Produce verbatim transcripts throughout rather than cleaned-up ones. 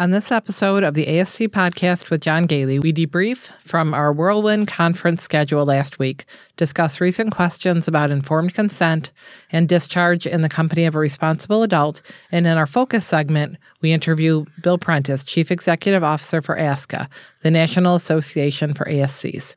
On this episode of the A S C Podcast with John Gailey, we debrief from our Whirlwind Conference schedule last week, discuss recent questions about informed consent and discharge in the company of a responsible adult, and in our focus segment, we interview Bill Prentice, Chief Executive Officer for ASCA, the National Association for A S Cs.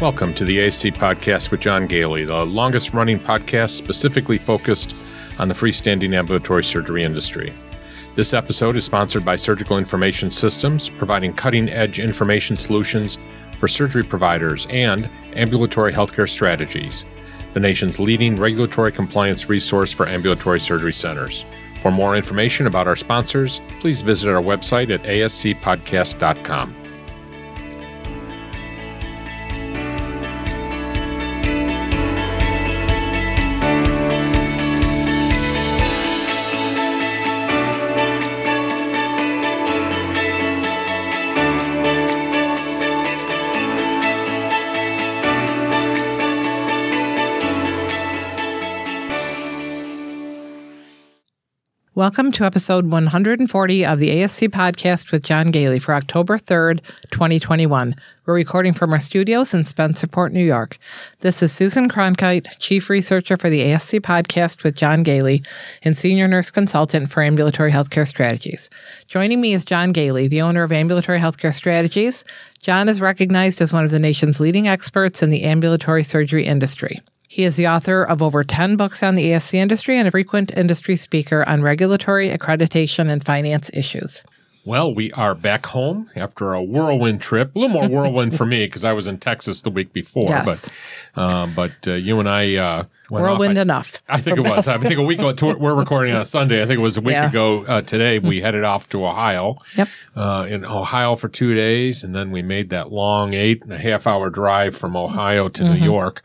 Welcome to the A S C Podcast with John Gailey, the longest-running podcast specifically focused on the freestanding ambulatory surgery industry. This episode is sponsored by Surgical Information Systems, providing cutting-edge information solutions for surgery providers, and Ambulatory Healthcare Strategies, the nation's leading regulatory compliance resource for ambulatory surgery centers. For more information about our sponsors, please visit our website at A S C podcast dot com. Welcome to episode one hundred forty of the A S C Podcast with John Gailey for October third, twenty twenty-one. We're recording from our studios in Spencerport, New York. This is Susan Cronkite, Chief Researcher for the A S C Podcast with John Gailey and Senior Nurse Consultant for Ambulatory Healthcare Strategies. Joining me is John Gailey, the owner of Ambulatory Healthcare Strategies. John is recognized as one of the nation's leading experts in the ambulatory surgery industry. He is the author of over ten books on the A S C industry and a frequent industry speaker on regulatory, accreditation, and finance issues. Well, we are back home after a whirlwind trip. A little more whirlwind for me because I was in Texas the week before. Yes. But, uh, but uh, you and I uh, went whirlwind off. enough. I, I think it was. I think a week ago, to, we're recording on a Sunday. I think it was a week yeah. ago uh, today. We headed off to Ohio. Yep. Uh, in Ohio for two days. And then we made that long eight and a half hour drive from Ohio to mm-hmm. New York.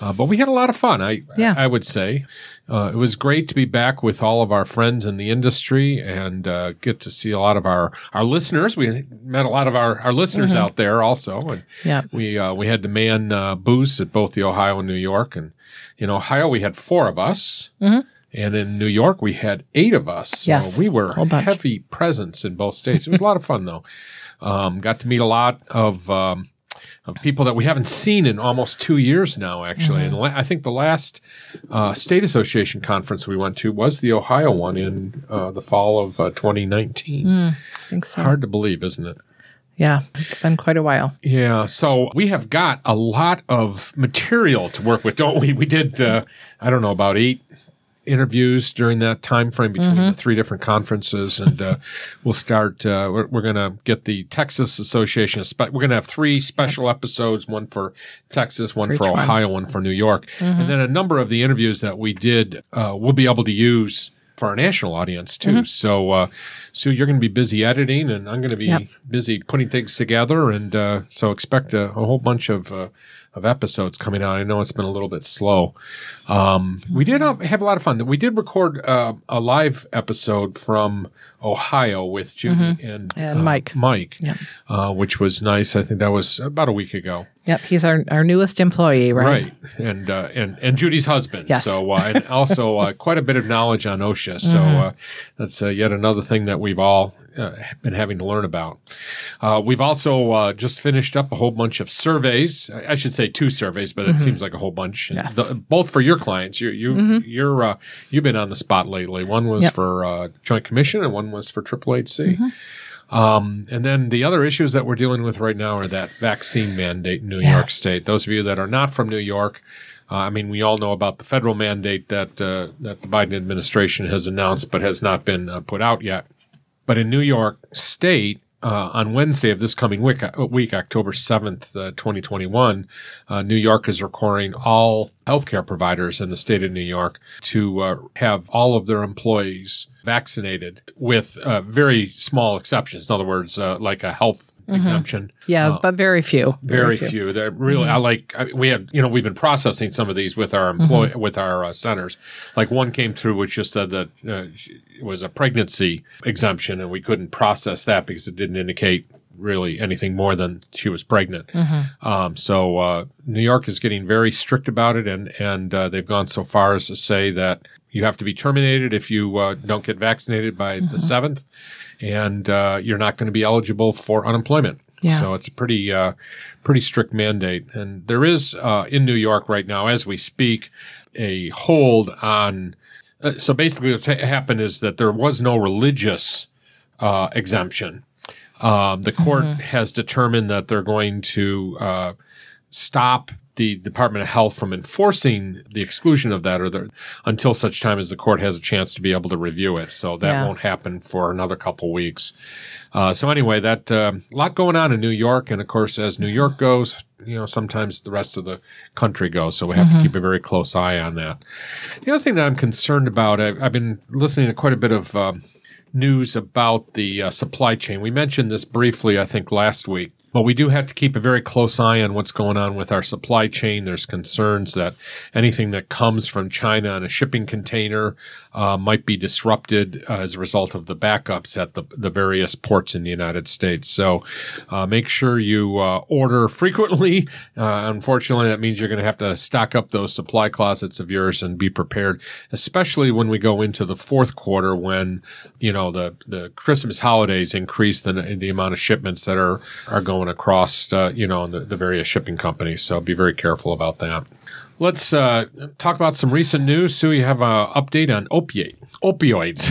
Uh, but we had a lot of fun, I yeah. I, I would say. Uh, it was great to be back with all of our friends in the industry and uh, get to see a lot of our, our listeners. We met a lot of our, our listeners mm-hmm. out there also. And yeah. we uh, we had to man uh, booths at both the Ohio and New York. And in Ohio, we had four of us. Mm-hmm. And in New York, we had eight of us. So yes. we were a heavy presence in both states. It was a lot of fun, though. Um, got to meet a lot of um, – of people that we haven't seen in almost two years now, actually. Mm-hmm. And la- I think the last uh, state association conference we went to was the Ohio one in uh, the fall of uh, twenty nineteen. Mm, I think so. Hard to believe, isn't it? Yeah, it's been quite a while. Yeah, so we have got a lot of material to work with, don't we? We did, uh, I don't know, about eight interviews during that time frame between mm-hmm. the three different conferences. And uh, we'll start, uh, we're, we're going to get the Texas Association. Spe- we're going to have three special episodes, one for Texas, one for, for Ohio, one. one for New York. Mm-hmm. And then a number of the interviews that we did, uh, we'll be able to use for our national audience too. Mm-hmm. So, uh, Sue, you're going to be busy editing and I'm going to be yep. busy putting things together. And uh, so expect a, a whole bunch of uh, of episodes coming out. I know it's been a little bit slow. Um, we did have a lot of fun. We did record uh, a live episode from Ohio with Judy mm-hmm. and, and uh, Mike, Mike, yep. uh, which was nice. I think that was about a week ago. Yep, he's our, our newest employee, right? Right, and uh, and and Judy's husband. Yes. So uh, and also uh, quite a bit of knowledge on OSHA. So mm-hmm. uh, that's uh, yet another thing that we've all uh, been having to learn about. Uh, we've also uh, just finished up a whole bunch of surveys. I should say two surveys, but mm-hmm. it seems like a whole bunch. Yes. The, both for your clients. You you mm-hmm. you're uh, you've been on the spot lately. One was yep. for uh, Joint Commission, and one was for Triple Eight C. Mm-hmm. Um, and then the other issues that we're dealing with right now are that vaccine mandate in New yeah. York State. Those of you that are not from New York, uh, I mean, we all know about the federal mandate that uh, that the Biden administration has announced but has not been uh, put out yet. But in New York State, uh, on Wednesday of this coming week, week October seventh, uh, twenty twenty-one, uh, New York is requiring all healthcare providers in the state of New York to uh, have all of their employees vaccinated with uh, very small exceptions. In other words, uh, like a health mm-hmm. exemption. Yeah, uh, but very few. Very, very few. few. They're really, mm-hmm. I like, I, we have, you know, we've been processing some of these with our employ mm-hmm. with our uh, centers. Like one came through which just said that uh, it was a pregnancy exemption and we couldn't process that because it didn't indicate really anything more than she was pregnant. Mm-hmm. Um, so uh, New York is getting very strict about it, and, and uh, they've gone so far as to say that you have to be terminated if you uh, don't get vaccinated by mm-hmm. the seventh, and uh, you're not going to be eligible for unemployment. Yeah. So it's a pretty, uh, pretty strict mandate. And there is, uh, in New York right now, as we speak, a hold on uh, – so basically what happened is that there was no religious uh, exemption. Um, the court mm-hmm. has determined that they're going to uh, stop the Department of Health from enforcing the exclusion of that or the, until such time as the court has a chance to be able to review it. So that yeah. won't happen for another couple weeks. Uh, so anyway, that uh, lot going on in New York. And of course, as New York goes, you know, sometimes the rest of the country goes. So we have mm-hmm. to keep a very close eye on that. The other thing that I'm concerned about, I, I've been listening to quite a bit of um, news about the uh, supply chain. We mentioned this briefly, I think, last week. But we do have to keep a very close eye on what's going on with our supply chain. There's concerns that anything that comes from China in a shipping container uh, might be disrupted uh, as a result of the backups at the, the various ports in the United States. So uh, make sure you uh, order frequently. Uh, unfortunately, that means you're going to have to stock up those supply closets of yours and be prepared, especially when we go into the fourth quarter when, you know, the, the Christmas holidays increase the, the amount of shipments that are, are going across, uh, you know, the, the various shipping companies. So be very careful about that. Let's uh, talk about some recent news. Sue, you have an update on opiate, opioids.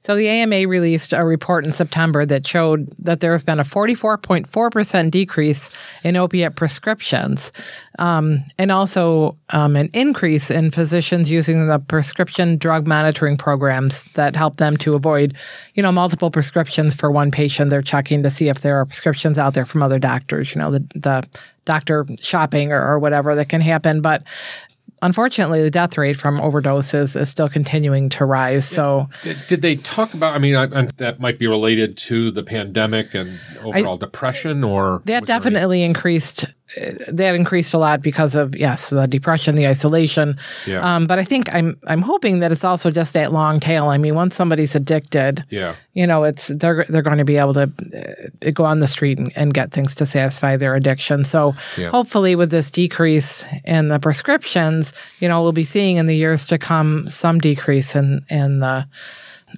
So the A M A released a report in September that showed that there has been a forty-four point four percent decrease in opiate prescriptions um, and also um, an increase in physicians using the prescription drug monitoring programs that help them to avoid, you know, multiple prescriptions for one patient. They're checking to see if there are prescriptions out there from other doctors, you know, the, the doctor shopping or, or whatever that can happen. But unfortunately, the death rate from overdoses is still continuing to rise. So, did, did they talk about? I mean, I, I, that might be related to the pandemic and overall I, depression, or that definitely rate? increased. That increased a lot because of yes, the depression, the isolation. Yeah. Um, but I think I'm I'm hoping that it's also just that long tail. I mean, once somebody's addicted, yeah. you know, it's they're they're going to be able to uh, go on the street and, and get things to satisfy their addiction. So yeah. hopefully, with this decrease in the prescriptions, you know, we'll be seeing in the years to come some decrease in in the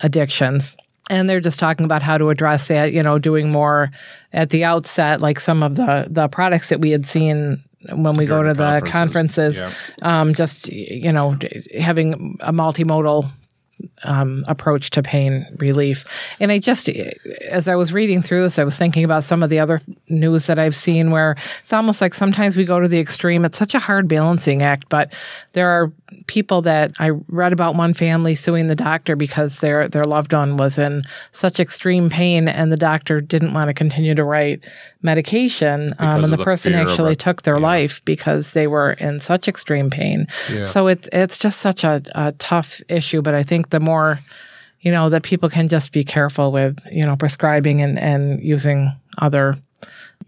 addictions. And they're just talking about how to address that, you know, doing more at the outset, like some of the, the products that we had seen when we During go to the conferences, conferences yeah. um, just, you know, having a multimodal um, approach to pain relief. And I just, as I was reading through this, I was thinking about some of the other news that I've seen where it's almost like sometimes we go to the extreme. It's such a hard balancing act, but there are people that I read about one family suing the doctor because their their loved one was in such extreme pain and the doctor didn't want to continue to write medication. Um, and the, the person actually a, took their yeah. life because they were in such extreme pain. Yeah. So it, it's just such a, a tough issue. But I think the more, you know, that people can just be careful with, you know, prescribing and, and using other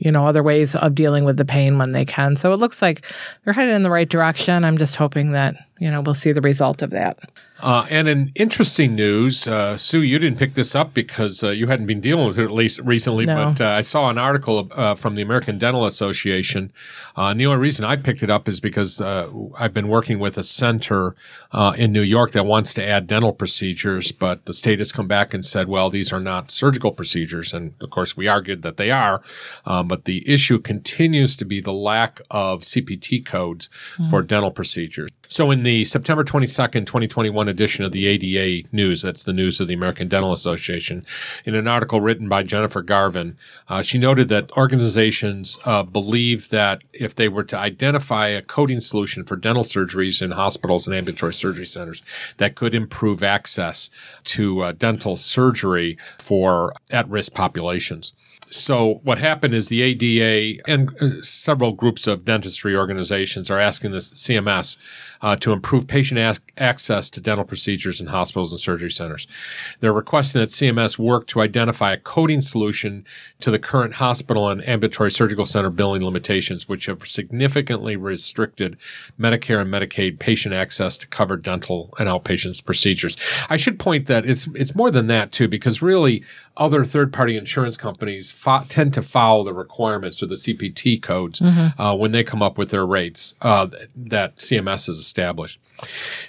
you know, other ways of dealing with the pain when they can. So it looks like they're headed in the right direction. I'm just hoping that, you know, we'll see the result of that. Uh, and in interesting news, uh, Sue, you didn't pick this up because uh, you hadn't been dealing with it at least recently, no. but uh, I saw an article uh, from the American Dental Association. Uh, and the only reason I picked it up is because uh, I've been working with a center uh, in New York that wants to add dental procedures, but the state has come back and said, well, these are not surgical procedures. And of course, we argued that they are. Um, but the issue continues to be the lack of C P T codes mm. for dental procedures. So in the September twenty-second, twenty twenty-one edition of the A D A news, that's the news of the American Dental Association, in an article written by Jennifer Garvin, uh, she noted that organizations uh, believe that if they were to identify a coding solution for dental surgeries in hospitals and ambulatory surgery centers, that could improve access to uh, dental surgery for at-risk populations. So what happened is the A D A and several groups of dentistry organizations are asking the C M S uh, to improve patient ac- access to dental procedures in hospitals and surgery centers. They're requesting that C M S work to identify a coding solution to the current hospital and ambulatory surgical center billing limitations, which have significantly restricted Medicare and Medicaid patient access to covered dental and outpatient procedures. I should point that it's it's more than that, too, because really other third-party insurance companies fo- tend to follow the requirements of the C P T codes mm-hmm. uh, when they come up with their rates uh, that C M S has established.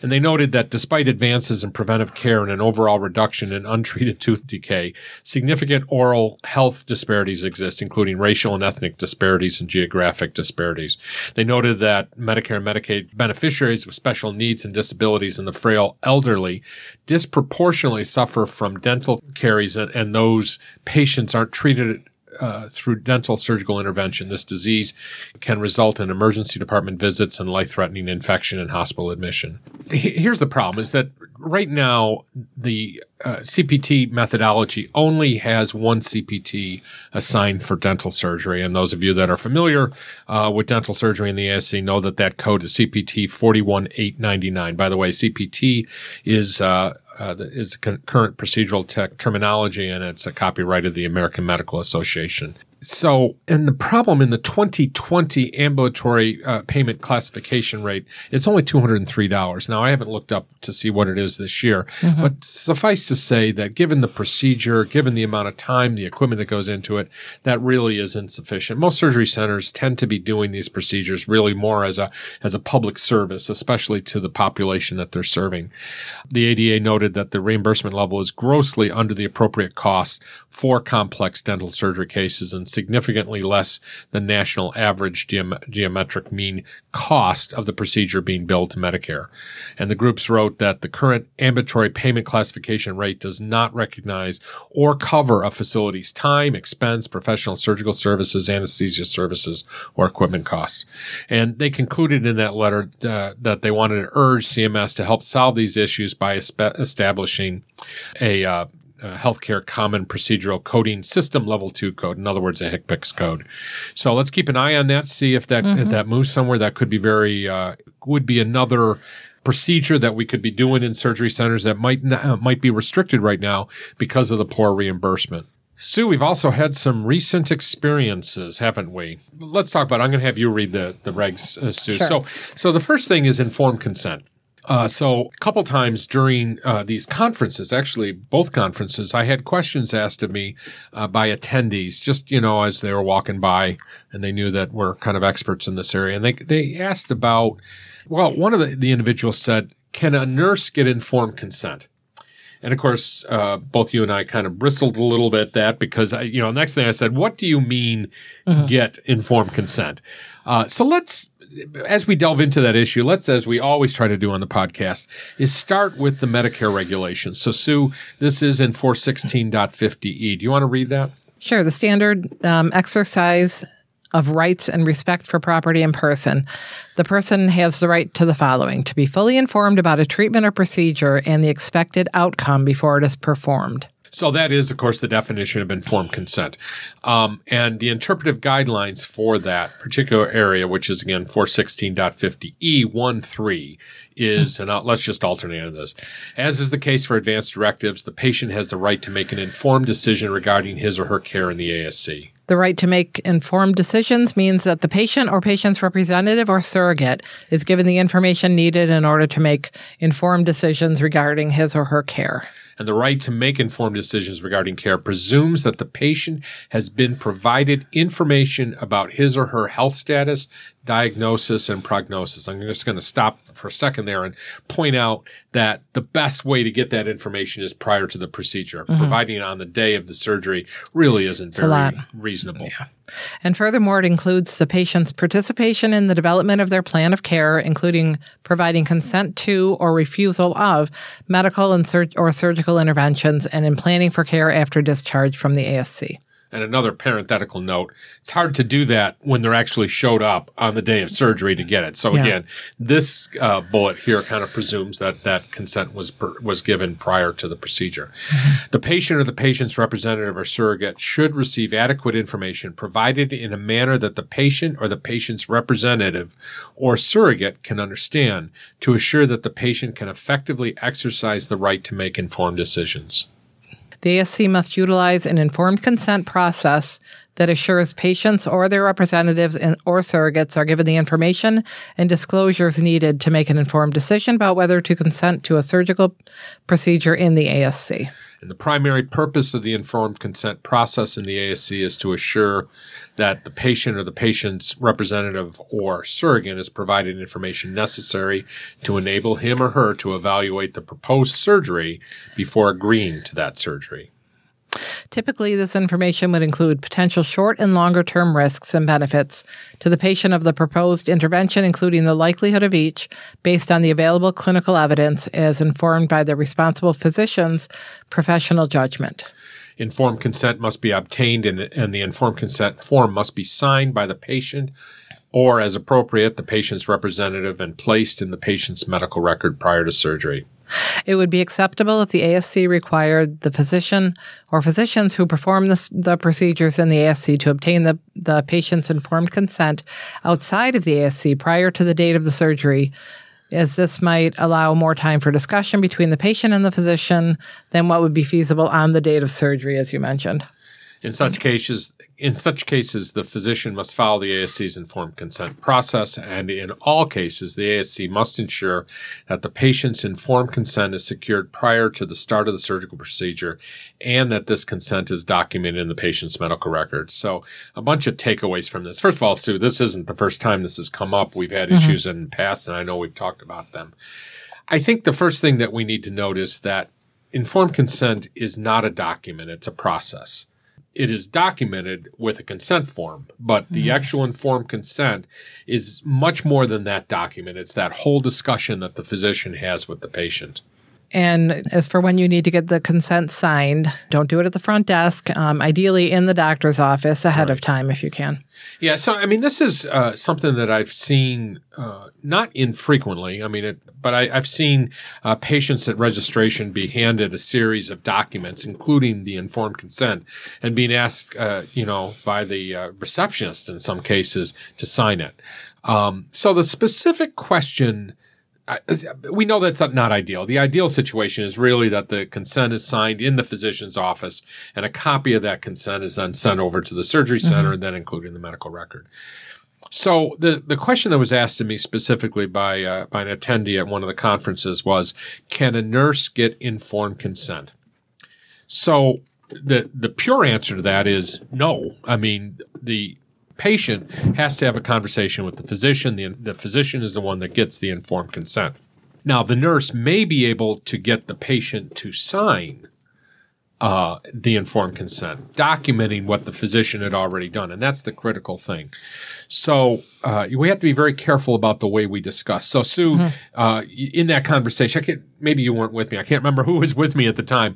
And they noted that despite advances in preventive care and an overall reduction in untreated tooth decay, significant oral health disparities exist, including racial and ethnic disparities and geographic disparities. They noted that Medicare and Medicaid beneficiaries with special needs and disabilities and the frail elderly disproportionately suffer from dental caries, and, and those patients aren't treated Uh, through dental surgical intervention. This disease can result in emergency department visits and life-threatening infection and hospital admission. Here's the problem is that right now the uh, C P T methodology only has one C P T assigned for dental surgery. And those of you that are familiar uh, with dental surgery in the A S C know that that code is C P T four one eight nine nine. By the way, C P T is uh, Uh, is con- current procedural tech terminology, and it's a copyright of the American Medical Association. So, and the problem in the twenty twenty ambulatory uh, payment classification rate, it's only two hundred three dollars. Now, I haven't looked up to see what it is this year, mm-hmm. but suffice to say that given the procedure, given the amount of time, the equipment that goes into it, that really is insufficient. Most surgery centers tend to be doing these procedures really more as a as a public service, especially to the population that they're serving. The A D A noted that the reimbursement level is grossly under the appropriate cost for complex dental surgery cases and significantly less than national average geom- geometric mean cost of the procedure being billed to Medicare. And the groups wrote that the current ambulatory payment classification rate does not recognize or cover a facility's time, expense, professional surgical services, anesthesia services, or equipment costs. And they concluded in that letter uh, that they wanted to urge C M S to help solve these issues by espe- establishing a uh, Uh, healthcare common procedural coding system level two code. In other words, a HCPCS code. So let's keep an eye on that, see if that mm-hmm. if that moves somewhere. That could be very, uh, would be another procedure that we could be doing in surgery centers that might not, uh, might be restricted right now because of the poor reimbursement. Sue, we've also had some recent experiences, haven't we? Let's talk about it. I'm going to have you read the, the regs, uh, Sue. Sure. So, so the first thing is informed consent. Uh, so a couple times during uh, these conferences, actually both conferences, I had questions asked of me uh, by attendees just, you know, as they were walking by, and they knew that we're kind of experts in this area. And they they asked about, well, one of the, the individuals said, can a nurse get informed consent? And, of course, uh, both you and I kind of bristled a little bit at that because, I, you know, next thing I said, what do you mean uh-huh. get informed consent? Uh, so let's, as we delve into that issue, let's, as we always try to do on the podcast, is start with the Medicare regulations. So, Sue, this is in four sixteen point fifty E. Do you want to read that? Sure. The standard um, exercise of rights and respect for property and person. The person has the right to the following: to be fully informed about a treatment or procedure and the expected outcome before it is performed. So that is, of course, the definition of informed consent. Um, and the interpretive guidelines for that particular area, which is, again, four sixteen point fifty E thirteen, is, and I'll, let's just alternate on this, as is the case for advanced directives, the patient has the right to make an informed decision regarding his or her care in the A S C. The right to make informed decisions means that the patient or patient's representative or surrogate is given the information needed in order to make informed decisions regarding his or her care. And the right to make informed decisions regarding care presumes that the patient has been provided information about his or her health status, diagnosis, and prognosis. I'm just going to stop for a second there and point out that the best way to get that information is prior to the procedure. Mm-hmm. Providing it on the day of the surgery really isn't very reasonable. Yeah. And furthermore, it includes the patient's participation in the development of their plan of care, including providing consent to or refusal of medical and sur- or surgical interventions, and in planning for care after discharge from the A S C. And another parenthetical note, it's hard to do that when they're actually showed up on the day of surgery to get it. So yeah. Again, this uh, bullet here kind of presumes that that consent was per, was given prior to the procedure. Mm-hmm. The patient or the patient's representative or surrogate should receive adequate information provided in a manner that the patient or the patient's representative or surrogate can understand to assure that the patient can effectively exercise the right to make informed decisions. The A S C must utilize an informed consent process that assures patients or their representatives and or surrogates are given the information and disclosures needed to make an informed decision about whether to consent to a surgical procedure in the A S C. And the primary purpose of the informed consent process in the A S C is to assure that the patient or the patient's representative or surrogate is provided information necessary to enable him or her to evaluate the proposed surgery before agreeing to that surgery. Typically, this information would include potential short and longer-term risks and benefits to the patient of the proposed intervention, including the likelihood of each, based on the available clinical evidence as informed by the responsible physician's professional judgment. Informed consent must be obtained, and, and the informed consent form must be signed by the patient or, as appropriate, the patient's representative and placed in the patient's medical record prior to surgery. It would be acceptable if the A S C required the physician or physicians who perform this, the procedures in the A S C to obtain the, the patient's informed consent outside of the A S C prior to the date of the surgery, as this might allow more time for discussion between the patient and the physician than what would be feasible on the date of surgery, as you mentioned. In such cases, in such cases, the physician must follow the A S C's informed consent process, and in all cases, the A S C must ensure that the patient's informed consent is secured prior to the start of the surgical procedure and that this consent is documented in the patient's medical records. So a bunch of takeaways from this. First of all, Sue, this isn't the first time this has come up. We've had mm-hmm. issues in the past, and I know we've talked about them. I think the first thing that we need to note is that informed consent is not a document. It's a process. It is documented with a consent form, but the mm-hmm. actual informed consent is much more than that document. It's that whole discussion that the physician has with the patient. And as for when you need to get the consent signed, don't do it at the front desk, um, ideally in the doctor's office ahead right. of time if you can. Yeah. So, I mean, this is uh, something that I've seen uh, not infrequently. I mean, it, but I, I've seen uh, patients at registration be handed a series of documents, including the informed consent, and being asked, uh, you know, by the uh, receptionist in some cases to sign it. Um, so the specific question we know that's not ideal. The ideal situation is really that the consent is signed in the physician's office and a copy of that consent is then sent over to the surgery center mm-hmm. and then included in the medical record. So the, the question that was asked to me specifically by uh, by an attendee at one of the conferences was, can a nurse get informed consent? So the the pure answer to that is no. I mean, the patient has to have a conversation with the physician. The, the physician is the one that gets the informed consent. Now, the nurse may be able to get the patient to sign uh, the informed consent, documenting what the physician had already done, and that's the critical thing. So uh, we have to be very careful about the way we discuss. So, Sue, mm-hmm. uh, in that conversation, I can't, maybe you weren't with me. I can't remember who was with me at the time.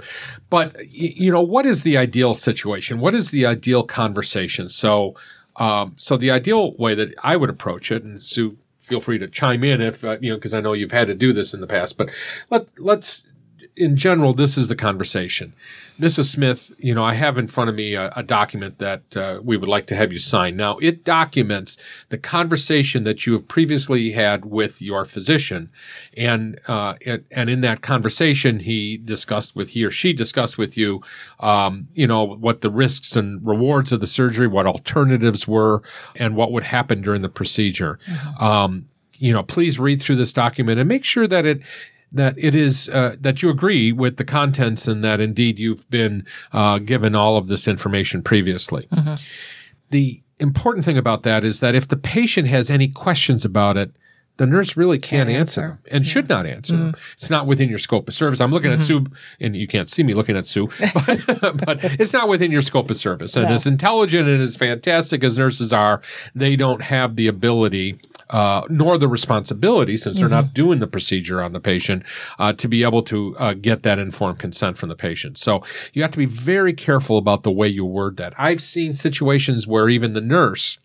But, you know, what is the ideal situation? What is the ideal conversation? So Um, so the ideal way that I would approach it, and Sue, feel free to chime in if, uh, you know, because I know you've had to do this in the past, but let, let's, in general, this is the conversation. Missus Smith, you know, I have in front of me a, a document that uh, we would like to have you sign. Now, it documents the conversation that you have previously had with your physician. And uh, it, and in that conversation, he discussed with he or she discussed with you, um, you know, what the risks and rewards of the surgery, what alternatives were, and what would happen during the procedure. Mm-hmm. Um, you know, please read through this document and make sure that it that it is, uh, that you agree with the contents and that indeed you've been uh, given all of this information previously. Mm-hmm. The important thing about that is that if the patient has any questions about it, the nurse really can't, can't answer them and yeah. should not answer mm-hmm. them. It's not within your scope of service. I'm looking mm-hmm. at Sue, and you can't see me looking at Sue, but, but it's not within your scope of service. And yeah. as intelligent and as fantastic as nurses are, they don't have the ability Uh, nor the responsibility, since they're mm-hmm. not doing the procedure on the patient, uh, to be able to uh, get that informed consent from the patient. So you have to be very careful about the way you word that. I've seen situations where even the nurse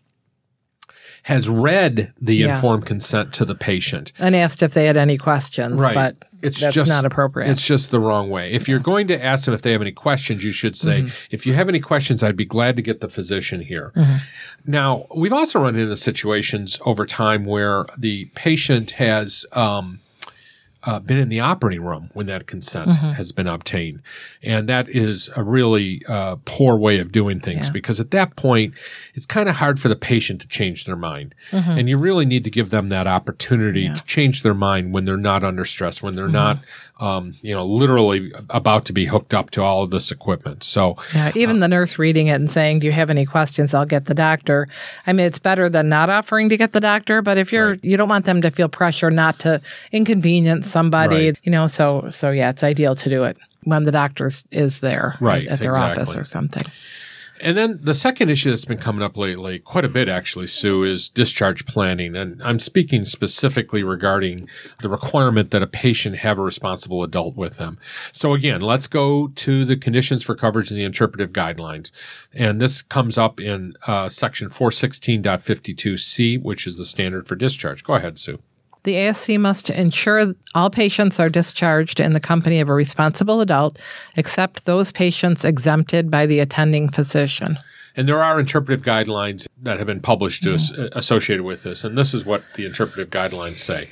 has read the yeah. informed consent to the patient. And asked if they had any questions, right. but it's that's just, not appropriate. It's just the wrong way. If yeah. you're going to ask them if they have any questions, you should say, mm-hmm. if you have any questions, I'd be glad to get the physician here. Mm-hmm. Now, we've also run into situations over time where the patient has um, – uh, been in the operating room when that consent mm-hmm. has been obtained. And that is a really uh, poor way of doing things yeah. because at that point, it's kind of hard for the patient to change their mind. Mm-hmm. And you really need to give them that opportunity yeah. to change their mind when they're not under stress, when they're mm-hmm. not, um, you know, literally about to be hooked up to all of this equipment. So yeah, even uh, the nurse reading it and saying, do you have any questions? I'll get the doctor. I mean, it's better than not offering to get the doctor, but if you're, right. you don't want them to feel pressure not to inconvenience somebody, right. you know, so, so yeah, it's ideal to do it when the doctor is there right. at their exactly. office or something. And then the second issue that's been coming up lately, quite a bit actually, Sue, is discharge planning. And I'm speaking specifically regarding the requirement that a patient have a responsible adult with them. So again, let's go to the conditions for coverage and the interpretive guidelines. And this comes up in uh, section four sixteen point fifty-two C, which is the standard for discharge. Go ahead, Sue. The A S C must ensure all patients are discharged in the company of a responsible adult, except those patients exempted by the attending physician. And there are interpretive guidelines that have been published to as, uh, associated with this, and this is what the interpretive guidelines say.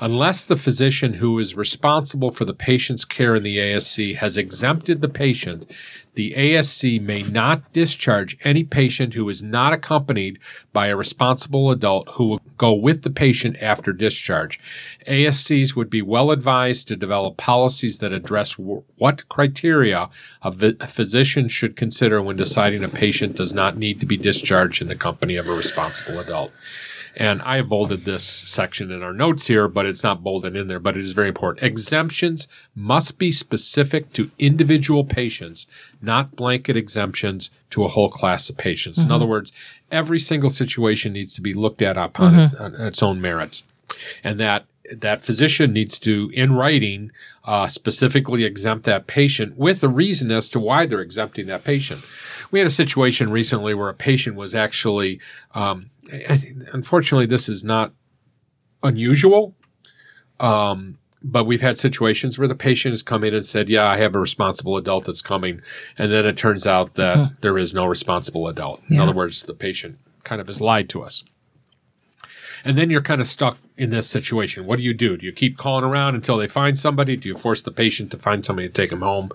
Unless the physician who is responsible for the patient's care in the A S C has exempted the patient, the A S C may not discharge any patient who is not accompanied by a responsible adult who will go with the patient after discharge. A S Cs would be well advised to develop policies that address w- what criteria a, vi- a physician should consider when deciding a patient does not need to be discharged in the company of a responsible adult. And I have bolded this section in our notes here, but it's not bolded in there, but it is very important. Exemptions must be specific to individual patients, not blanket exemptions to a whole class of patients. Mm-hmm. In other words, every single situation needs to be looked at upon mm-hmm. its, on its own merits. And that that physician needs to, in writing, uh, specifically exempt that patient with a reason as to why they're exempting that patient. We had a situation recently where a patient was actually, um, I think, unfortunately, this is not unusual, um, but we've had situations where the patient has come in and said, yeah, I have a responsible adult that's coming, and then it turns out that huh. there is no responsible adult. Yeah. In other words, the patient kind of has lied to us. And then you're kind of stuck in this situation. What do you do? Do you keep calling around until they find somebody? Do you force the patient to find somebody to take them home?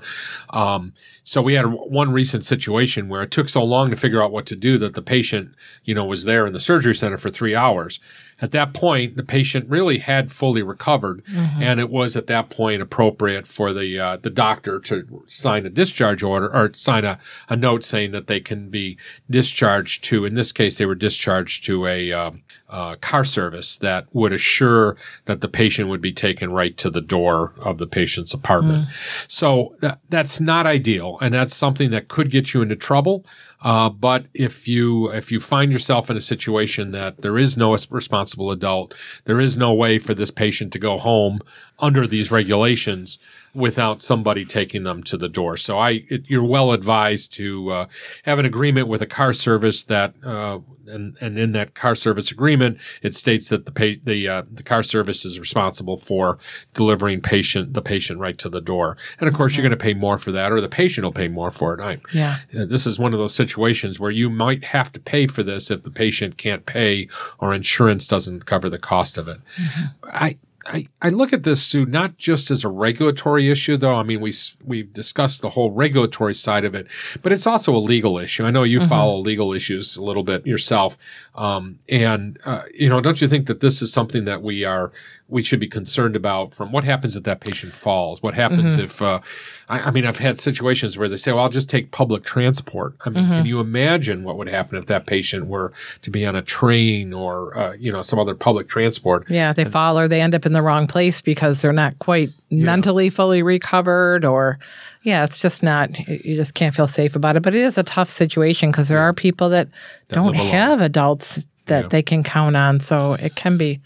Um, so we had one recent situation where it took so long to figure out what to do that the patient, you know, was there in the surgery center for three hours. At that point, the patient really had fully recovered, mm-hmm. and it was at that point appropriate for the uh, the doctor to sign a discharge order or sign a, a note saying that they can be discharged to, in this case, they were discharged to a um, uh, car service that would assure that the patient would be taken right to the door of the patient's apartment. Mm-hmm. So that, that's not ideal, and that's something that could get you into trouble. Uh, but if you if you find yourself in a situation that there is no responsible adult, there is no way for this patient to go home under these regulations without somebody taking them to the door. So I, it, you're well advised to uh, have an agreement with a car service that, uh, and, and in that car service agreement, it states that the pa- the uh, the car service is responsible for delivering patient the patient right to the door. And of course, mm-hmm. you're going to pay more for that, or the patient will pay more for it. I, yeah, this is one of those situations where you might have to pay for this if the patient can't pay or insurance doesn't cover the cost of it. Mm-hmm. I. I, I look at this, Sue, not just as a regulatory issue, though. I mean, we, we've discussed the whole regulatory side of it, but it's also a legal issue. I know you mm-hmm. follow legal issues a little bit yourself. Um, and, uh, you know, don't you think that this is something that we are, we should be concerned about from what happens if that patient falls? What happens mm-hmm. if, uh, I, I mean, I've had situations where they say, well, I'll just take public transport. I mean, mm-hmm. can you imagine what would happen if that patient were to be on a train or, uh, you know, some other public transport? Yeah, they and, fall or they end up in the wrong place because they're not quite yeah. mentally fully recovered or, yeah, it's just not, you just can't feel safe about it. But it is a tough situation because there are people that, that don't have adults that yeah. they can count on. So it can be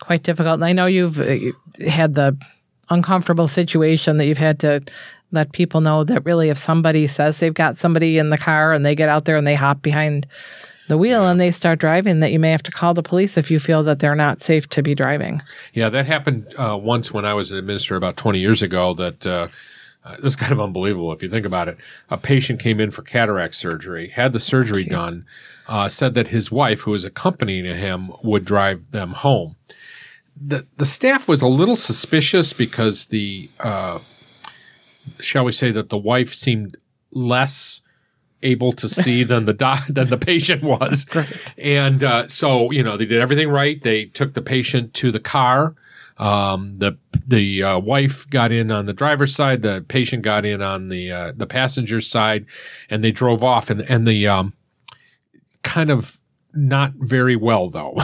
quite difficult. And I know you've had the uncomfortable situation that you've had to let people know that really if somebody says they've got somebody in the car and they get out there and they hop behind the wheel yeah. and they start driving, that you may have to call the police if you feel that they're not safe to be driving. Yeah, that happened uh, once when I was an administrator about twenty years ago that uh, – Uh, this is kind of unbelievable if you think about it. A patient came in for cataract surgery, had the surgery Jeez. done, uh, said that his wife, who was accompanying him, would drive them home. the the staff was a little suspicious because the, uh, shall we say that the wife seemed less able to see than the doc, than the patient was. And uh, so, you know, they did everything right. They took the patient to the car. Um, the the uh, wife got in on the driver's side. The patient got in on the uh, the passenger side, and they drove off. And and the um, kind of not very well though,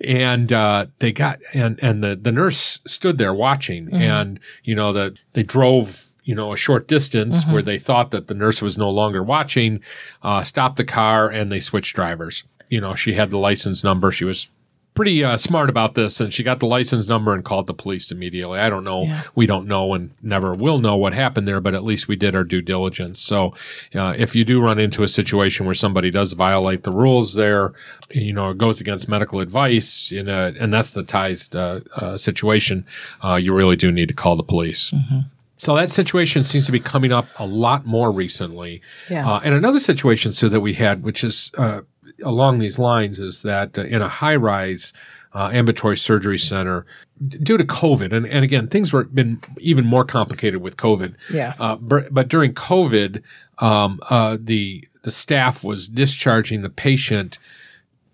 and uh, they got and and the, the nurse stood there watching, mm-hmm. and you know the they drove. you know, a short distance mm-hmm. where they thought that the nurse was no longer watching, uh, stopped the car, and they switched drivers. You know, she had the license number. She was pretty uh, smart about this, and she got the license number and called the police immediately. I don't know. Yeah. We don't know and never will know what happened there, but at least we did our due diligence. So uh, if you do run into a situation where somebody does violate the rules there, you know, it goes against medical advice, in a, and that's the ties uh, uh, situation, uh, you really do need to call the police. Mm-hmm. So that situation seems to be coming up a lot more recently. Yeah. Uh, and another situation, Sue, that we had, which is uh, along these lines, is that uh, in a high-rise uh, ambulatory surgery center, d- due to COVID, and, and again, things were been even more complicated with COVID. Yeah. Uh, b- but during COVID, um, uh, the the staff was discharging the patient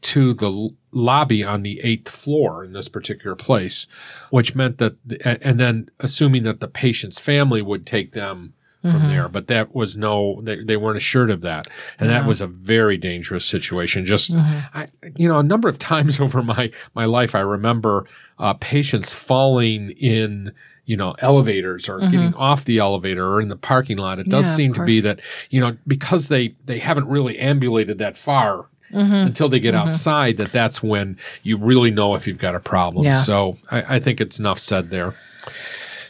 to the l- lobby on the eighth floor in this particular place, which meant that, the, and then assuming that the patient's family would take them mm-hmm. from there, but that was no, they, they weren't assured of that. And yeah. that was a very dangerous situation. Just, mm-hmm. I, you know, a number of times over my, my life, I remember uh, patients falling in, you know, elevators or mm-hmm. getting off the elevator or in the parking lot. It does yeah, seem to be that, you know, because they, they haven't really ambulated that far Mm-hmm. until they get mm-hmm. outside, that that's when you really know if you've got a problem. Yeah. So I, I think it's enough said there.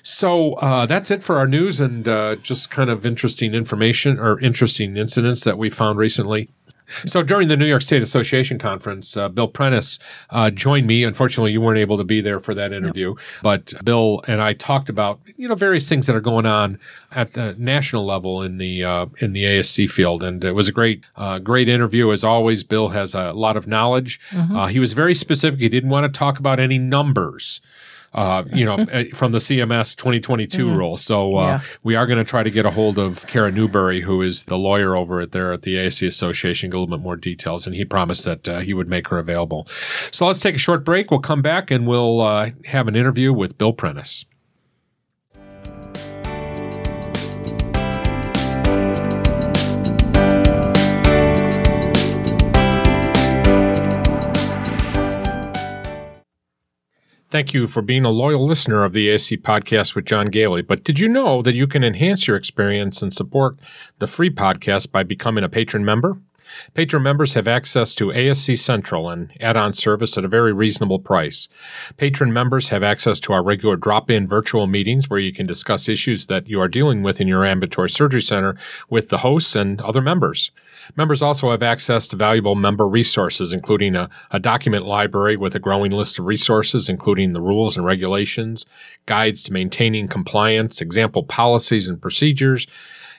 So uh, that's it for our news and uh, just kind of interesting information or interesting incidents that we found recently. So during the New York State Association Conference, uh, Bill Prentice uh, joined me. Unfortunately, you weren't able to be there for that interview. No. But Bill and I talked about, you know, various things that are going on at the national level in the uh, in the A S C field. And it was a great, uh, great interview. As always, Bill has a lot of knowledge. Mm-hmm. Uh, he was very specific. He didn't want to talk about any numbers. Uh, you know, from the C M S twenty twenty-two mm-hmm. rule. So uh, yeah. we are going to try to get a hold of Kara Newbury, who is the lawyer over at there at the A S C Association, get a little bit more details, and he promised that uh, he would make her available. So let's take a short break. We'll come back and we'll uh, have an interview with Bill Prentice. Thank you for being a loyal listener of the A S C Podcast with John Gailey. But did you know that you can enhance your experience and support the free podcast by becoming a patron member? Patron members have access to A S C Central, an add-on service at a very reasonable price. Patron members have access to our regular drop-in virtual meetings where you can discuss issues that you are dealing with in your ambulatory surgery center with the hosts and other members. Members also have access to valuable member resources, including a, a document library with a growing list of resources, including the rules and regulations, guides to maintaining compliance, example policies and procedures,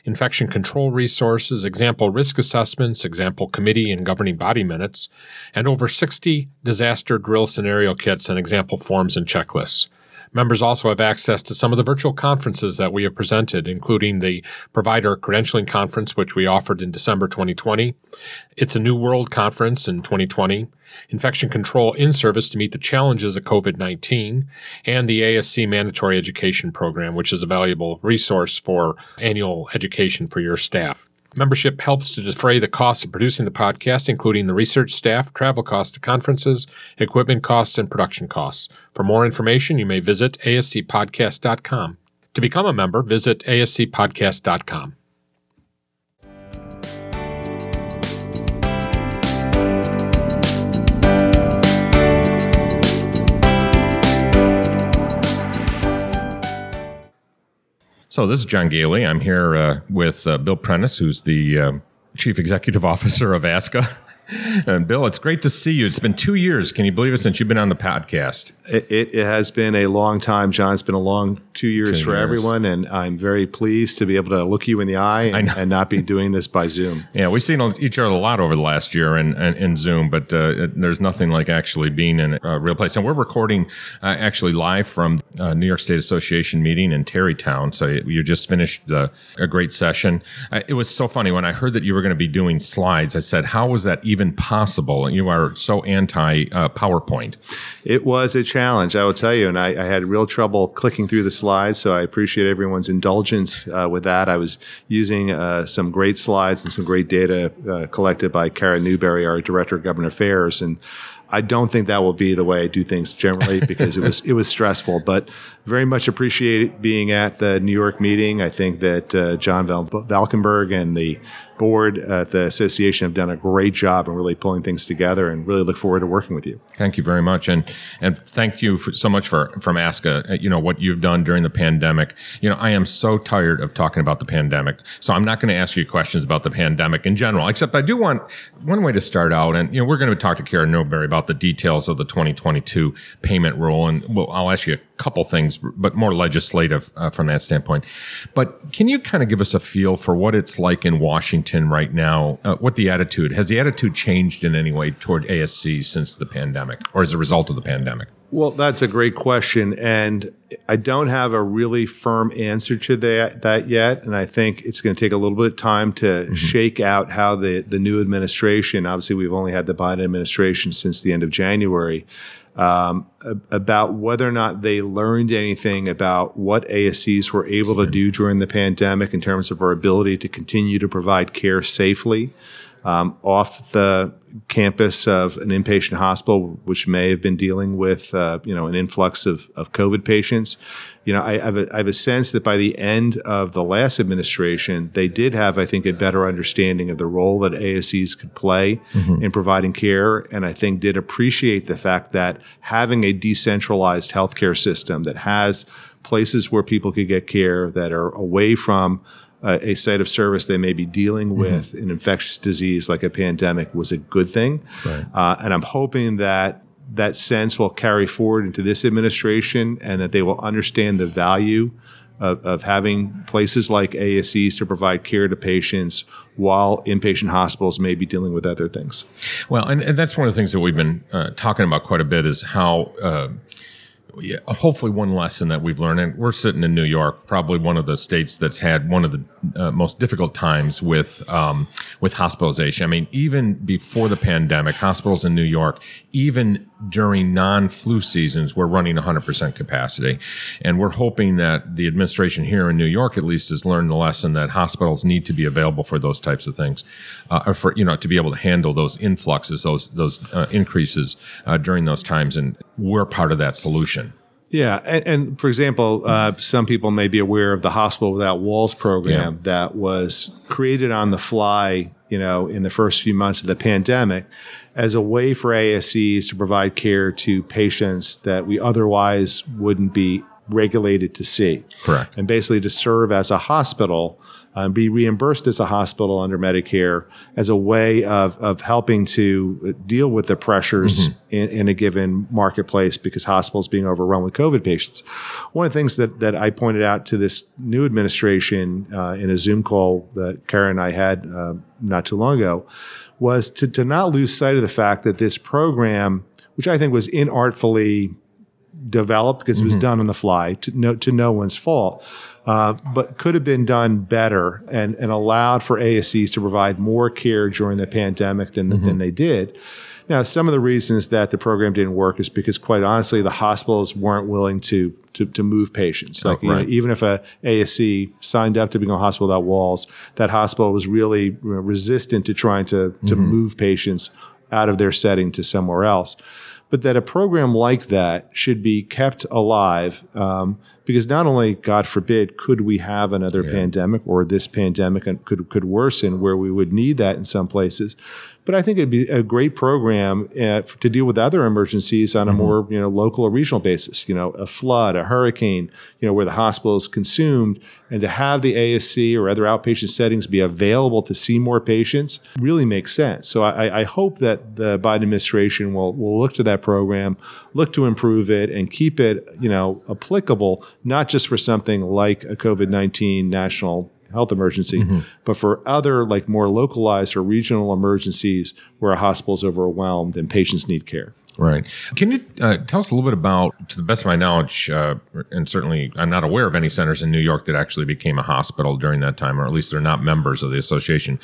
infection control resources, example risk assessments, example committee and governing body minutes, and over sixty disaster drill scenario kits and example forms and checklists. Members also have access to some of the virtual conferences that we have presented, including the Provider Credentialing Conference, which we offered in December twenty twenty. It's a New World Conference in twenty twenty. Infection Control in-service to meet the challenges of COVID nineteen, and the A S C Mandatory Education Program, which is a valuable resource for annual education for your staff. Membership helps to defray the costs of producing the podcast, including the research staff, travel costs to conferences, equipment costs, and production costs. For more information, you may visit A S C podcast dot com. To become a member, visit A S C podcast dot com. So this is John Gailey. I'm here uh, with uh, Bill Prentice, who's the uh, Chief Executive Officer of ASCA. And Bill, it's great to see you. It's been two years. Can you believe it since you've been on the podcast? It, it, it has been a long time, John. It's been a long two years two for years. everyone, and I'm very pleased to be able to look you in the eye and, and not be doing this by Zoom. Yeah, we've seen each other a lot over the last year in, in, in Zoom, but uh, there's nothing like actually being in a real place. And we're recording uh, actually live from uh, New York State Association meeting in Tarrytown. So you just finished uh, a great session. Uh, it was so funny. When I heard that you were going to be doing slides, I said, how was that even possible? And you are so anti uh, PowerPoint. It was a challenge, I will tell you. And I, I had real trouble clicking through the slides. So I appreciate everyone's indulgence uh, with that. I was using uh, some great slides and some great data uh, collected by Kara Newbury, our Director of Government Affairs. And I don't think that will be the way I do things generally, because it was it was stressful, but very much appreciate being at the New York meeting. I think that uh, John Val- Valkenberg and the board at the association have done a great job in really pulling things together, and really look forward to working with you. Thank you very much. And and thank you for, so much for from ASCA, you know, what you've done during the pandemic. You know, I am so tired of talking about the pandemic, so I'm not going to ask you questions about the pandemic in general, except I do want one way to start out. And, you know, we're going to talk to Kara Newberry about the details of the twenty twenty-two payment rule. And well, I'll ask you a couple things, but more legislative uh, from that standpoint. But can you kind of give us a feel for what it's like in Washington right now? Uh, what the attitude, has the attitude changed in any way toward A S C since the pandemic, or as a result of the pandemic? Well, that's a great question. And I don't have a really firm answer to that, that yet. And I think it's going to take a little bit of time to mm-hmm. shake out how the, the new administration, obviously we've only had the Biden administration since the end of January, um, about whether or not they learned anything about what A S Cs were able to do during the pandemic in terms of our ability to continue to provide care safely um, off the campus of an inpatient hospital, which may have been dealing with, uh, you know, an influx of, of COVID patients. You know, I, I, have a, I have a sense that by the end of the last administration, they did have, I think, a better understanding of the role that A S Cs could play mm-hmm. in providing care. And I think did appreciate the fact that having a decentralized healthcare system that has places where people could get care that are away from Uh, a site of service they may be dealing with mm-hmm. an infectious disease like a pandemic was a good thing. Right. Uh, and I'm hoping that that sense will carry forward into this administration, and that they will understand the value of, of having places like A S Cs to provide care to patients while inpatient hospitals may be dealing with other things. Well, and, and that's one of the things that we've been uh, talking about quite a bit is how uh, – Yeah, hopefully one lesson that we've learned, and we're sitting in New York, probably one of the states that's had one of the uh, most difficult times with um, with hospitalization. I mean, even before the pandemic, hospitals in New York, even during non-flu seasons, we're running one hundred percent capacity. And we're hoping that the administration here in New York, at least, has learned the lesson that hospitals need to be available for those types of things, uh, or for, you know, to be able to handle those influxes, those, those uh, increases uh, during those times. And we're part of that solution. Yeah. And, and for example, uh, some people may be aware of the Hospital Without Walls program yeah. that was created on the fly, you know, in the first few months of the pandemic as a way for A S Cs to provide care to patients that we otherwise wouldn't be regulated to see. Correct. And basically to serve as a hospital, um, be reimbursed as a hospital under Medicare as a way of, of helping to deal with the pressures mm-hmm. in, in a given marketplace, because hospitals being overrun with COVID patients. One of the things that, that I pointed out to this new administration uh, in a Zoom call that Kara and I had uh, not too long ago was to, to not lose sight of the fact that this program, which I think was inartfully developed because it was mm-hmm. done on the fly to no, to no one's fault, uh, but could have been done better and, and allowed for A S Cs to provide more care during the pandemic than, mm-hmm. than they did. Now, some of the reasons that the program didn't work is because, quite honestly, the hospitals weren't willing to to, to move patients. Like, oh, right. you know, even if a A S C signed up to become a Hospital Without Walls, that hospital was really resistant to trying to, to mm-hmm. move patients out of their setting to somewhere else. But that a program like that should be kept alive um, because not only, God forbid, could we have another yeah. pandemic, or this pandemic could could worsen where we would need that in some places, But I think it'd be a great program uh, to deal with other emergencies on a mm-hmm. more, you know, local or regional basis. You know, a flood, a hurricane, you know, where the hospital is consumed, and to have the A S C or other outpatient settings be available to see more patients really makes sense. So I, I hope that the Biden administration will will look to that program, look to improve it, and keep it, you know, applicable not just for something like a COVID nineteen national health emergency, mm-hmm. but for other like more localized or regional emergencies where a hospital is overwhelmed and patients need care. Right. Can you uh, tell us a little bit about, to the best of my knowledge, uh, and certainly I'm not aware of any centers in New York that actually became a hospital during that time, or at least they're not members of the association.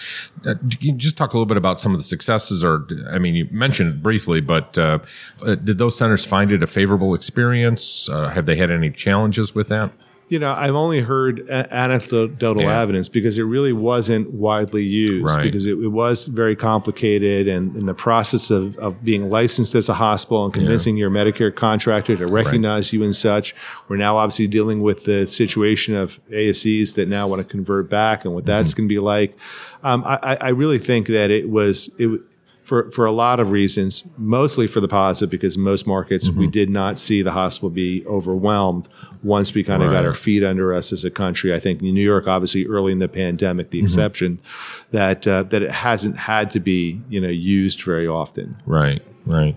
Uh, can you just talk a little bit about some of the successes, or, I mean, you mentioned it briefly, but uh, uh, did those centers find it a favorable experience? Uh, have they had any challenges with that? You know, I've only heard anecdotal yeah. evidence because it really wasn't widely used right. because it, it was very complicated, and in the process of, of being licensed as a hospital and convincing yeah. your Medicare contractor to recognize right. you and such. We're now obviously dealing with the situation of A S Cs that now want to convert back and what mm-hmm. that's going to be like. Um, I, I really think that it was it. For for a lot of reasons, mostly for the positive, because most markets, mm-hmm. we did not see the hospital be overwhelmed once we kind of right. got our feet under us as a country. I think New York, obviously early in the pandemic, the mm-hmm. exception, that uh, that it hasn't had to be, you know, used very often. Right. Right.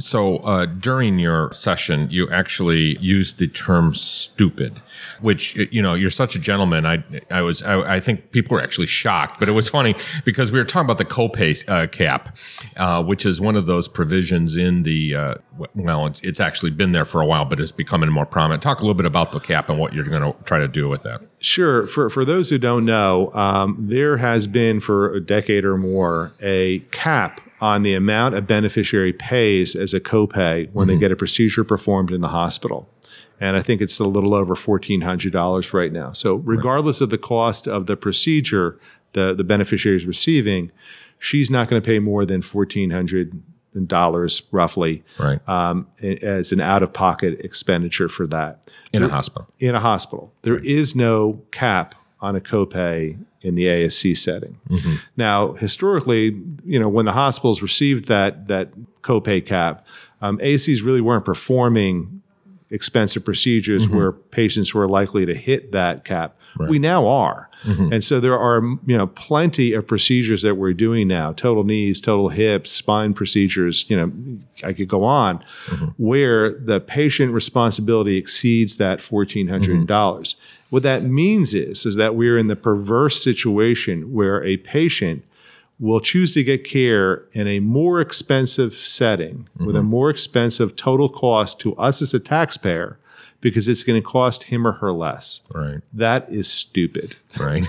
So uh, during your session, you actually used the term stupid, which, you know, you're such a gentleman. I I was I, I think people were actually shocked, but it was funny because we were talking about the copay uh, cap, uh, which is one of those provisions in the uh, well, it's it's actually been there for a while, but it's becoming more prominent. Talk a little bit about the cap and what you're going to try to do with that. Sure. For for those who don't know, um, there has been for a decade or more a cap on the amount a beneficiary pays as a copay when mm-hmm. they get a procedure performed in the hospital. And I think it's a little over fourteen hundred dollars right now. So regardless right. of the cost of the procedure the, the beneficiary is receiving, she's not going to pay more than fourteen hundred dollars roughly right. um, as an out-of-pocket expenditure for that. In there, a hospital. In a hospital. There right. is no cap on a copay in the A S C setting. Mm-hmm. Now, historically, you know, when the hospitals received that that copay cap, um, A S Cs really weren't performing expensive procedures mm-hmm. where patients were likely to hit that cap. Right. We now are. Mm-hmm. And so there are, you know, plenty of procedures that we're doing now, total knees, total hips, spine procedures, you know, I could go on, mm-hmm. where the patient responsibility exceeds that fourteen hundred dollars. Mm-hmm. What that means is, is that we're in the perverse situation where a patient will choose to get care in a more expensive setting mm-hmm. with a more expensive total cost to us as a taxpayer because it's going to cost him or her less. Right. That is stupid. Right.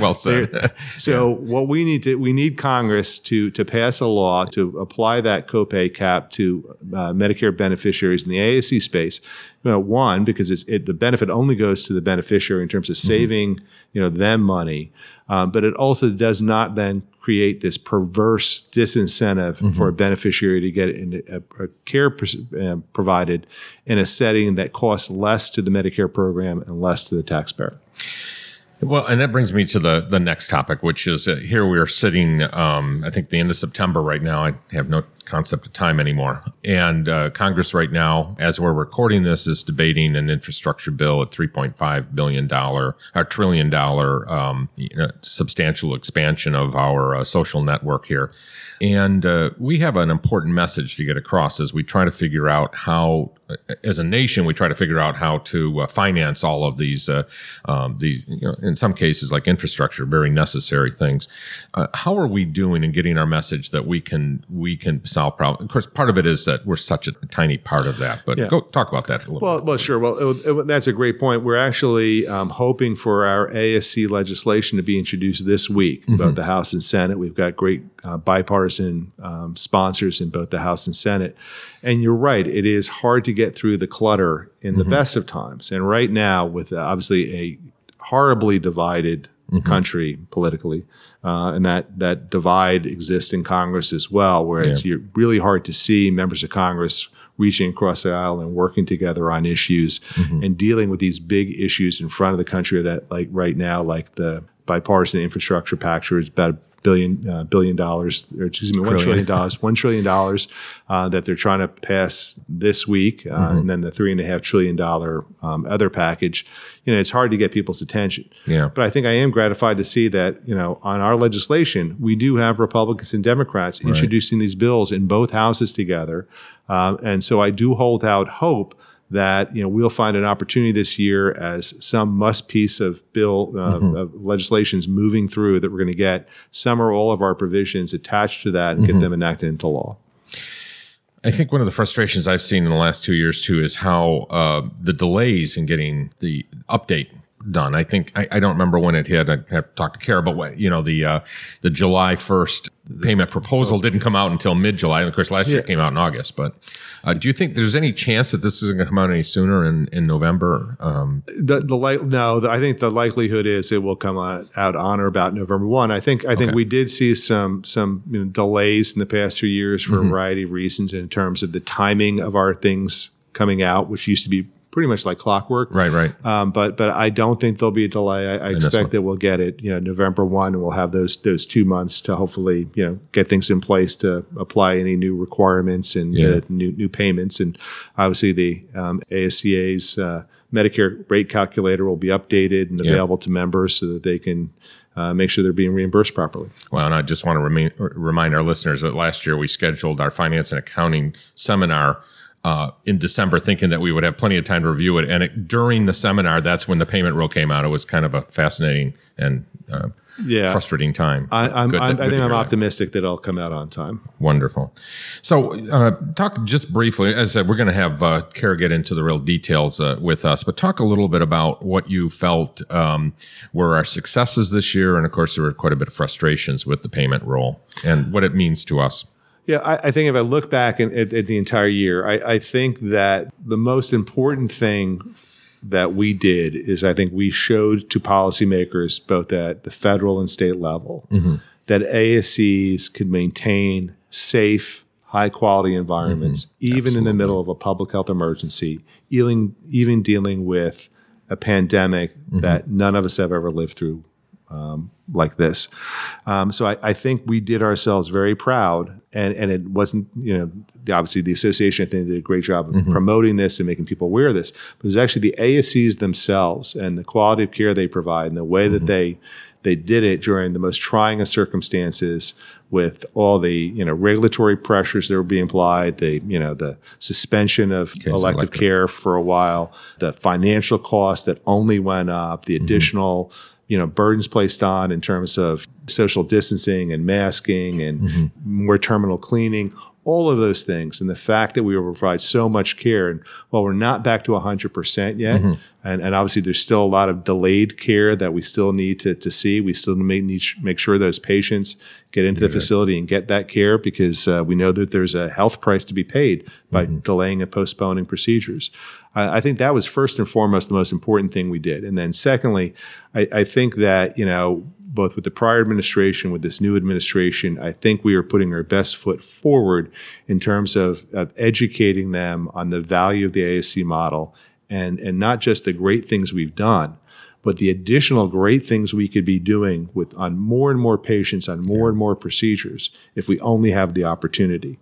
Well said. So yeah. what we need to, we need Congress to to pass a law to apply that copay cap to uh, Medicare beneficiaries in the A S C space. You know, one, because it's, it, the benefit only goes to the beneficiary in terms of saving, mm-hmm. you know, them money. Um, but it also does not then create this perverse disincentive mm-hmm. for a beneficiary to get in a, a care pr- uh, provided in a setting that costs less to the Medicare program and less to the taxpayer. Well, and that brings me to the, the next topic, which is uh, here we are sitting, um, I think, the end of September right now. I have no concept of time anymore. And uh, Congress right now, as we're recording this, is debating an infrastructure bill at three point five billion dollars, or trillion dollar um, you know, substantial expansion of our uh, social network here. And uh, we have an important message to get across as we try to figure out how, as a nation, we try to figure out how to uh, finance all of these, uh, um, these, you know, in some cases, like infrastructure, very necessary things. Uh, how are we doing in getting our message that we can we can solve problems? Of course, part of it is that we're such a tiny part of that, but yeah. go talk about that a little well, bit. Well, sure. Well, it, it, that's a great point. We're actually um, hoping for our A S C legislation to be introduced this week, mm-hmm. both the House and Senate. We've got great uh, bipartisan um, sponsors in both the House and Senate. And you're right, it is hard to get get through the clutter in the mm-hmm. best of times. And right now, with uh, obviously a horribly divided mm-hmm. country politically, uh, and that that divide exists in Congress as well, where yeah. it's you're really hard to see members of Congress reaching across the aisle and working together on issues mm-hmm. and dealing with these big issues in front of the country that, like right now, like the bipartisan infrastructure package is about billion uh, billion dollars, or excuse me, one trillion dollars, one trillion dollars uh, that they're trying to pass this week, uh, mm-hmm. and then the three and a half trillion dollar um, other package. You know, it's hard to get people's attention. Yeah. But I think I am gratified to see that, you know, on our legislation, we do have Republicans and Democrats right. introducing these bills in both houses together, um, and so I do hold out hope that, you know, we'll find an opportunity this year as some must piece of bill uh, mm-hmm. of legislation's moving through that we're going to get some or all of our provisions attached to that and mm-hmm. get them enacted into law. I think one of the frustrations I've seen in the last two years too is how uh, the delays in getting the update done. I think I, I don't remember when it hit. I have to talk to Kara, but what, you know, the uh, the July first payment proposal didn't come out until mid-July. And of course, last yeah. year it came out in August. But uh, do you think there's any chance that this isn't going to come out any sooner in, in November? Um, the, the li- No, the, I think the likelihood is it will come out, out on or about November first. I think I think okay. we did see some some you know, delays in the past two years for mm-hmm. a variety of reasons in terms of the timing of our things coming out, which used to be pretty much like clockwork. Right, right. Um, but but I don't think there'll be a delay. I, I expect that we'll get it, you know, November first, and we'll have those those two months to hopefully, you know, get things in place to apply any new requirements and yeah. uh, new new payments. And obviously the um, A S C A's uh, Medicare rate calculator will be updated and available yeah. to members so that they can Uh, make sure they're being reimbursed properly. Well, and I just want to remain, remind our listeners that last year we scheduled our finance and accounting seminar Uh, in December, thinking that we would have plenty of time to review it. And it, during the seminar, that's when the payment rule came out. It was kind of a fascinating and uh, yeah. frustrating time. I, I'm, good, I'm, good I think I'm optimistic that it'll come out on time. Wonderful. So uh, talk just briefly, as I said, we're going to have uh, Kara get into the real details uh, with us, but talk a little bit about what you felt um, were our successes this year. And of course, there were quite a bit of frustrations with the payment rule and what it means to us. Yeah, I, I think if I look back in, at, at the entire year, I, I think that the most important thing that we did is I think we showed to policymakers, both at the federal and state level, mm-hmm. that A S Cs could maintain safe, high-quality environments, mm-hmm. even Absolutely. in the middle of a public health emergency, even, even dealing with a pandemic mm-hmm. that none of us have ever lived through um, like this. Um, so I, I think we did ourselves very proud, and, and it wasn't, you know, the, obviously the association, I think, did a great job of mm-hmm. promoting this and making people aware of this, but it was actually the A S Cs themselves and the quality of care they provide and the way mm-hmm. that they, they did it during the most trying of circumstances with all the, you know, regulatory pressures that were being applied, the, you know, the suspension of okay, elective, elective care for a while, the financial costs that only went up, the additional mm-hmm. you know, burdens placed on in terms of social distancing and masking and mm-hmm. more terminal cleaning, all of those things. And the fact that we will provide so much care, and while we're not back to one hundred percent yet, mm-hmm. and, and obviously there's still a lot of delayed care that we still need to, to see, we still make, need to make sure those patients get into yeah, the facility right. and get that care, because uh, we know that there's a health price to be paid by mm-hmm. delaying and postponing procedures. I, I think that was first and foremost the most important thing we did. And then secondly, I, I think that, you know, both with the prior administration, with this new administration, I think we are putting our best foot forward in terms of, of educating them on the value of the A S C model, and, and not just the great things we've done, but the additional great things we could be doing with on more and more patients, on more and more procedures, if we only have the opportunity.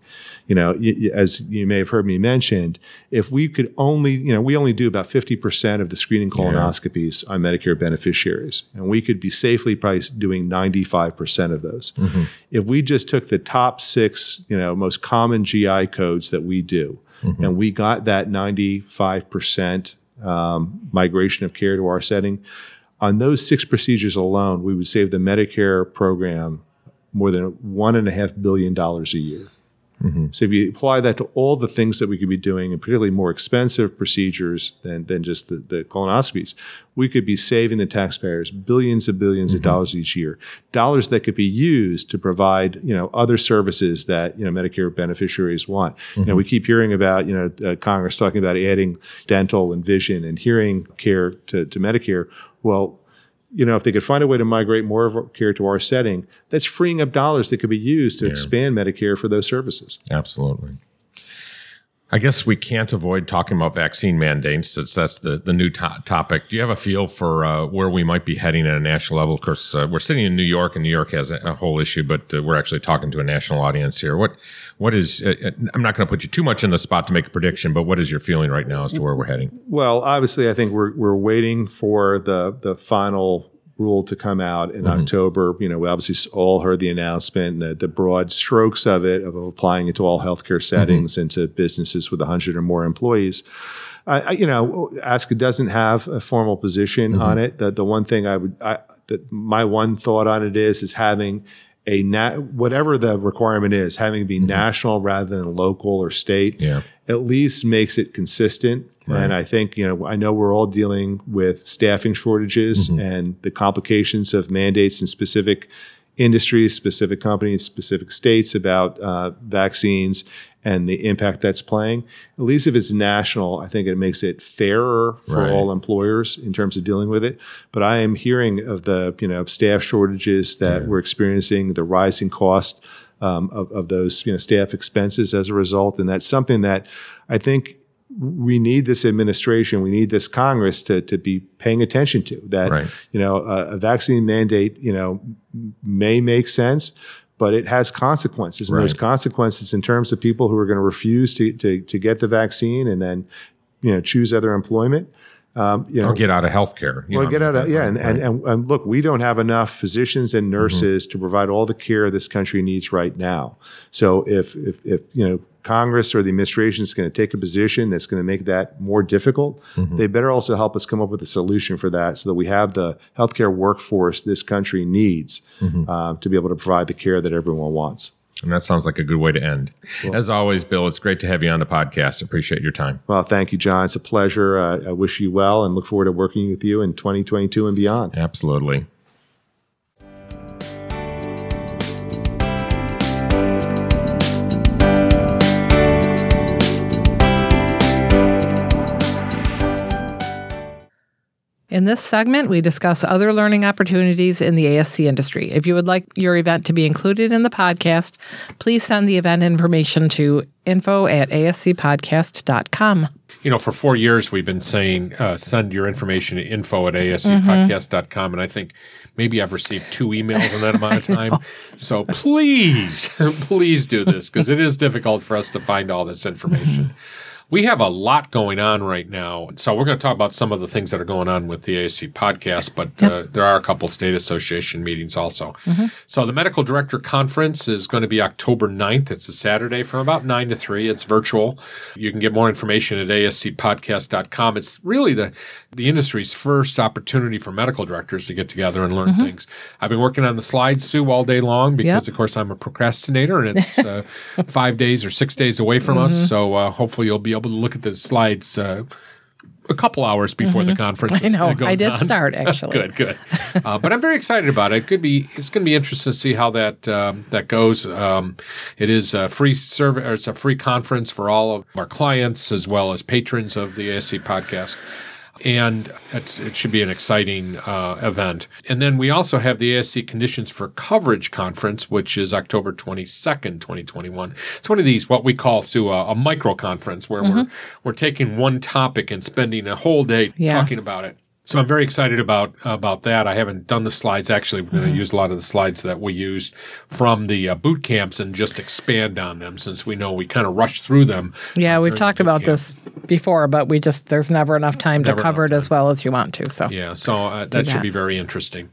You know, y- as you may have heard me mentioned, if we could only, you know, we only do about fifty percent of the screening colonoscopies yeah. on Medicare beneficiaries, and we could be safely probably doing ninety-five percent of those. Mm-hmm. If we just took the top six, you know, most common G I codes that we do, mm-hmm. and we got that ninety-five percent Um, migration of care to our setting, on those six procedures alone, we would save the Medicare program more than one and a half billion dollars a year. Mm-hmm. So if you apply that to all the things that we could be doing, and particularly more expensive procedures than, than just the, the colonoscopies, we could be saving the taxpayers billions and billions mm-hmm. of dollars each year, dollars that could be used to provide, you know, other services that, you know, Medicare beneficiaries want. Mm-hmm. You know, we keep hearing about, you know, uh, Congress talking about adding dental and vision and hearing care to, to Medicare. Well, you know, if they could find a way to migrate more of our care to our setting, that's freeing up dollars that could be used to yeah. expand Medicare for those services. Absolutely. I guess we can't avoid talking about vaccine mandates since that's the, the new to- topic. Do you have a feel for uh, where we might be heading at a national level? Of course, uh, we're sitting in New York, and New York has a whole issue, but uh, we're actually talking to a national audience here. What What is, uh, I'm not going to put you too much in the spot to make a prediction, but what is your feeling right now as to where we're heading? Well, obviously, I think we're we're waiting for the, the final rule to come out in mm-hmm. October. You know, we obviously all heard the announcement, the, the broad strokes of it, of applying it to all healthcare settings mm-hmm. and to businesses with one hundred or more employees. I, I, you know, ASCA doesn't have a formal position mm-hmm. on it. The, the one thing I would, I, the, my one thought on it is, is having a, na- whatever the requirement is, having it be mm-hmm. national rather than local or state, yeah. at least makes it consistent. Right. And I think, you know, I know we're all dealing with staffing shortages mm-hmm. and the complications of mandates in specific industries, specific companies, specific states about uh, vaccines and the impact that's playing. At least if it's national, I think it makes it fairer for right. all employers in terms of dealing with it. But I am hearing of the, you know, staff shortages that yeah. we're experiencing, the rising cost um, of, of those, you know, staff expenses as a result. And that's something that I think we need this administration, we need this Congress to to be paying attention to. That, right. you know, a, a vaccine mandate, you know, may make sense, but it has consequences. And right. those consequences in terms of people who are going to refuse to, to to get the vaccine and then, you know, choose other employment. Um, you know, or get out of healthcare. Or get out of, yeah. And, right. and, and, and look, we don't have enough physicians and nurses mm-hmm. to provide all the care this country needs right now. So if, if, if you know, Congress or the administration is going to take a position that's going to make that more difficult, mm-hmm. they better also help us come up with a solution for that so that we have the healthcare workforce this country needs mm-hmm. uh, to be able to provide the care that everyone wants. And that sounds like a good way to end. Cool. As always, Bill, it's great to have you on the podcast. Appreciate your time. Well, thank you, John. It's a pleasure. Uh, I wish you well and look forward to working with you in twenty twenty-two and beyond. Absolutely. In this segment, we discuss other learning opportunities in the A S C industry. If you would like your event to be included in the podcast, please send the event information to info at A S C podcast dot com. You know, for four years, we've been saying uh, send your information to info at A S C podcast dot com, and I think maybe I've received two emails in that amount of time. So please, please do this, because it is difficult for us to find all this information. Mm-hmm. We have a lot going on right now, so we're going to talk about some of the things that are going on with the A S C podcast, but yep. uh, there are a couple state association meetings also. Mm-hmm. So the Medical Director Conference is going to be October ninth. It's a Saturday from about nine to three. It's virtual. You can get more information at A S C podcast dot com. It's really the, the industry's first opportunity for medical directors to get together and learn mm-hmm. things. I've been working on the slides, Sue, all day long because, yep. of course, I'm a procrastinator, and it's uh, five days or six days away from mm-hmm. us, so uh, hopefully you'll be able to look at the slides uh, a couple hours before mm-hmm. the conference. I know. Goes I did on. Start, actually. good, good. Uh, but I'm very excited about it. It could be, it's going to be interesting to see how that um, that goes. Um, it is a free serv- or it's a free conference for all of our clients as well as patrons of the A S C podcast. And it's, it should be an exciting uh, event. And then we also have the A S C Conditions for Coverage Conference, which is October twenty-second, twenty twenty-one. It's one of these, what we call, Sue, a, a micro-conference where mm-hmm. we're we're taking one topic and spending a whole day yeah. talking about it. So I'm very excited about about that. I haven't done the slides. Actually, we're going to mm-hmm. use a lot of the slides that we used from the uh, boot camps and just expand on them since we know we kind of rushed through them. Yeah, we've talked about this before, but we just there's never enough time never to cover it time. As well as you want to. So yeah, so uh, that, that should be very interesting.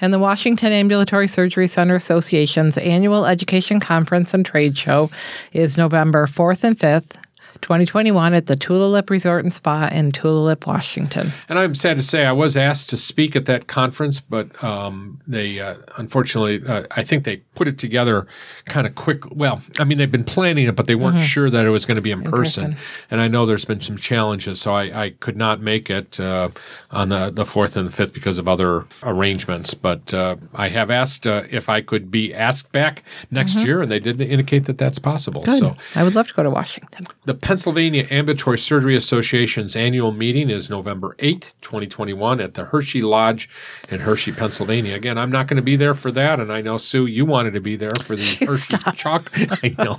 And the Washington Ambulatory Surgery Center Association's annual education conference and trade show is November fourth and fifth. twenty twenty-one at the Tulalip Resort and Spa in Tulalip, Washington. And I'm sad to say I was asked to speak at that conference, but um, they uh, unfortunately, uh, I think they put it together kind of quick. Well, I mean, they've been planning it, but they weren't mm-hmm. sure that it was going to be in, in person. person. And I know there's been some challenges, so I, I could not make it uh, on the, the fourth and the fifth because of other arrangements. But uh, I have asked uh, if I could be asked back next mm-hmm. year, and they did indicate that that's possible. Good. So I would love to go to Washington. The Pennsylvania Ambulatory Surgery Association's annual meeting is November eighth, twenty twenty-one at the Hershey Lodge in Hershey, Pennsylvania. Again, I'm not going to be there for that, and I know, Sue, you wanted to be there for the Hershey Choc. I know.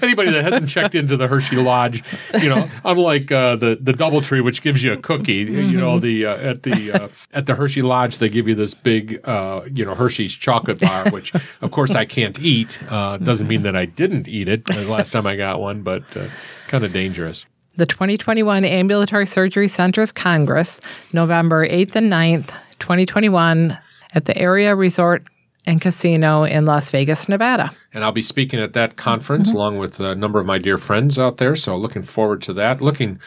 Anybody that hasn't checked into the Hershey Lodge, you know, unlike uh, the, the Doubletree, which gives you a cookie, mm-hmm. you know, the uh, at the uh, at the Hershey Lodge, they give you this big, uh, you know, Hershey's chocolate bar, which, of course, I can't eat. Uh, doesn't mean that I didn't eat it the last time I got one, but uh, kind of dangerous. The twenty twenty-one Ambulatory Surgery Centers Congress, November eighth and ninth, twenty twenty-one, at the Area Resort and Casino in Las Vegas, Nevada. And I'll be speaking at that conference mm-hmm. along with a number of my dear friends out there, so looking forward to that. Looking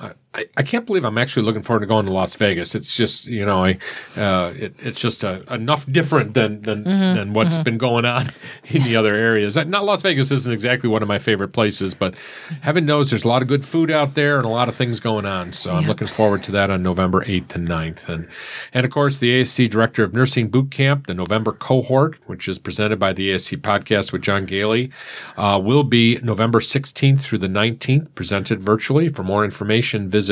Uh, I, I can't believe I'm actually looking forward to going to Las Vegas. It's just, you know, I, uh, it, it's just a, enough different than than, mm-hmm, than what's mm-hmm. been going on in the other areas. Not Las Vegas isn't exactly one of my favorite places, but heaven knows there's a lot of good food out there and a lot of things going on. So yep. I'm looking forward to that on November eighth and ninth. And, and of course, the A S C Director of Nursing Boot Camp, the November cohort, which is presented by the A S C Podcast with John Gailey, uh, will be November sixteenth through the nineteenth, presented virtually. For more information, visit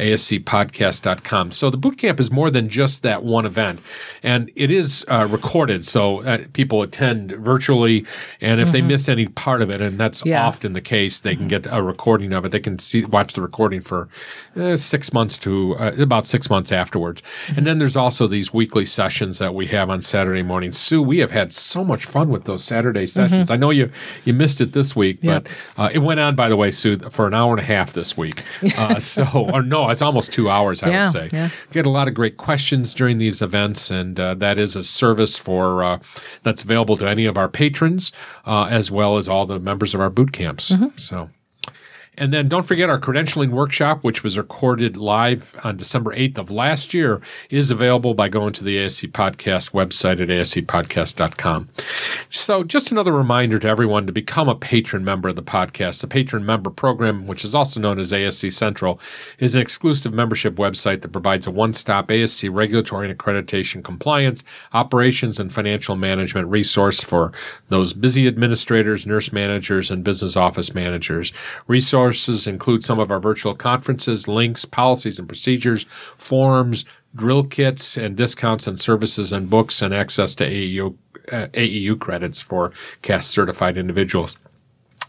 A S C Podcast dot com. So the boot camp is more than just that one event, and it is uh, recorded, so uh, people attend virtually, and if mm-hmm. they miss any part of it, and that's yeah. often the case, they can get a recording of it. They can see watch the recording for uh, six months to uh, about six months afterwards. Mm-hmm. And then there's also these weekly sessions that we have on Saturday mornings. Sue, we have had so much fun with those Saturday sessions. Mm-hmm. I know you you missed it this week, yeah. but uh, it went on, by the way, Sue, for an hour and a half this week. Uh, so, or no, it's almost two hours, I yeah, would say. Yeah. Get a lot of great questions during these events, and uh, that is a service for uh, that's available to any of our patrons, uh, as well as all the members of our boot camps. Mm-hmm. So. And then don't forget our credentialing workshop, which was recorded live on December eighth of last year, is available by going to the A S C Podcast website at A S C podcast dot com. So just another reminder to everyone to become a patron member of the podcast. The Patron Member Program, which is also known as A S C Central, is an exclusive membership website that provides a one-stop A S C regulatory and accreditation compliance, operations, and financial management resource for those busy administrators, nurse managers, and business office managers. Resource Resources include some of our virtual conferences, links, policies and procedures, forums, drill kits, and discounts and services and books, and access to A E U, uh, A E U credits for C A S-certified individuals.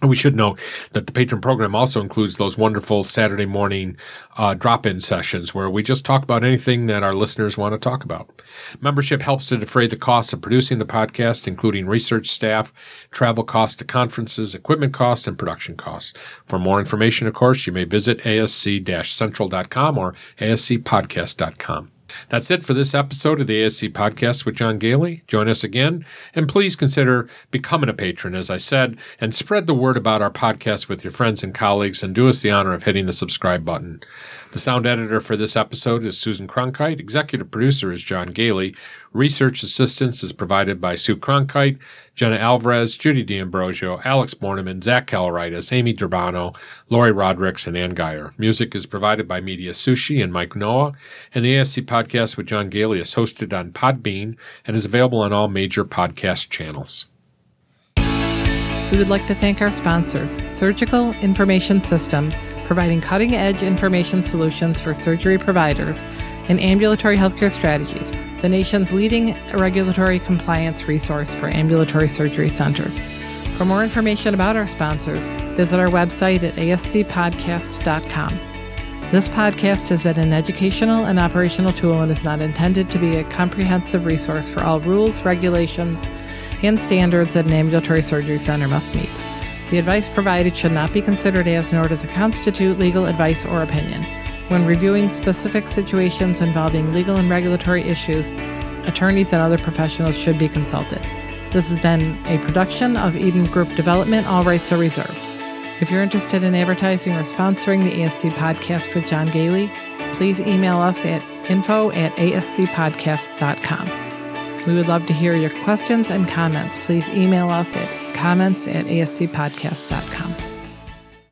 We should note that the patron program also includes those wonderful Saturday morning uh, drop-in sessions where we just talk about anything that our listeners want to talk about. Membership helps to defray the costs of producing the podcast, including research staff, travel costs to conferences, equipment costs, and production costs. For more information, of course, you may visit A S C central dot com or A S C podcast dot com. That's it for this episode of the A S C Podcast with John Gailey. Join us again, and please consider becoming a patron, as I said, and spread the word about our podcast with your friends and colleagues, and do us the honor of hitting the subscribe button. The sound editor for this episode is Susan Cronkite. Executive producer is John Gailey. Research assistance is provided by Sue Cronkite, Jenna Alvarez, Judy D'Ambrosio, Alex Borneman, Zach Caloritis, Amy Durbano, Lori Rodericks, and Ann Geyer. Music is provided by Media Sushi and Mike Noah. And the A S C Podcast with John Gailey is hosted on Podbean and is available on all major podcast channels. We would like to thank our sponsors, Surgical Information Systems, providing cutting-edge information solutions for surgery providers, and Ambulatory Healthcare Strategies, the nation's leading regulatory compliance resource for ambulatory surgery centers. For more information about our sponsors, visit our website at A S C podcast dot com. This podcast has been an educational and operational tool and is not intended to be a comprehensive resource for all rules, regulations, and standards that an ambulatory surgery center must meet. The advice provided should not be considered as, nor does it constitute legal advice or opinion. When reviewing specific situations involving legal and regulatory issues, attorneys and other professionals should be consulted. This has been a production of Eden Group Development. All rights are reserved. If you're interested in advertising or sponsoring the A S C Podcast with John Gailey, please email us at info at A S C podcast dot com. We would love to hear your questions and comments. Please email us at comments at A S C podcast dot com.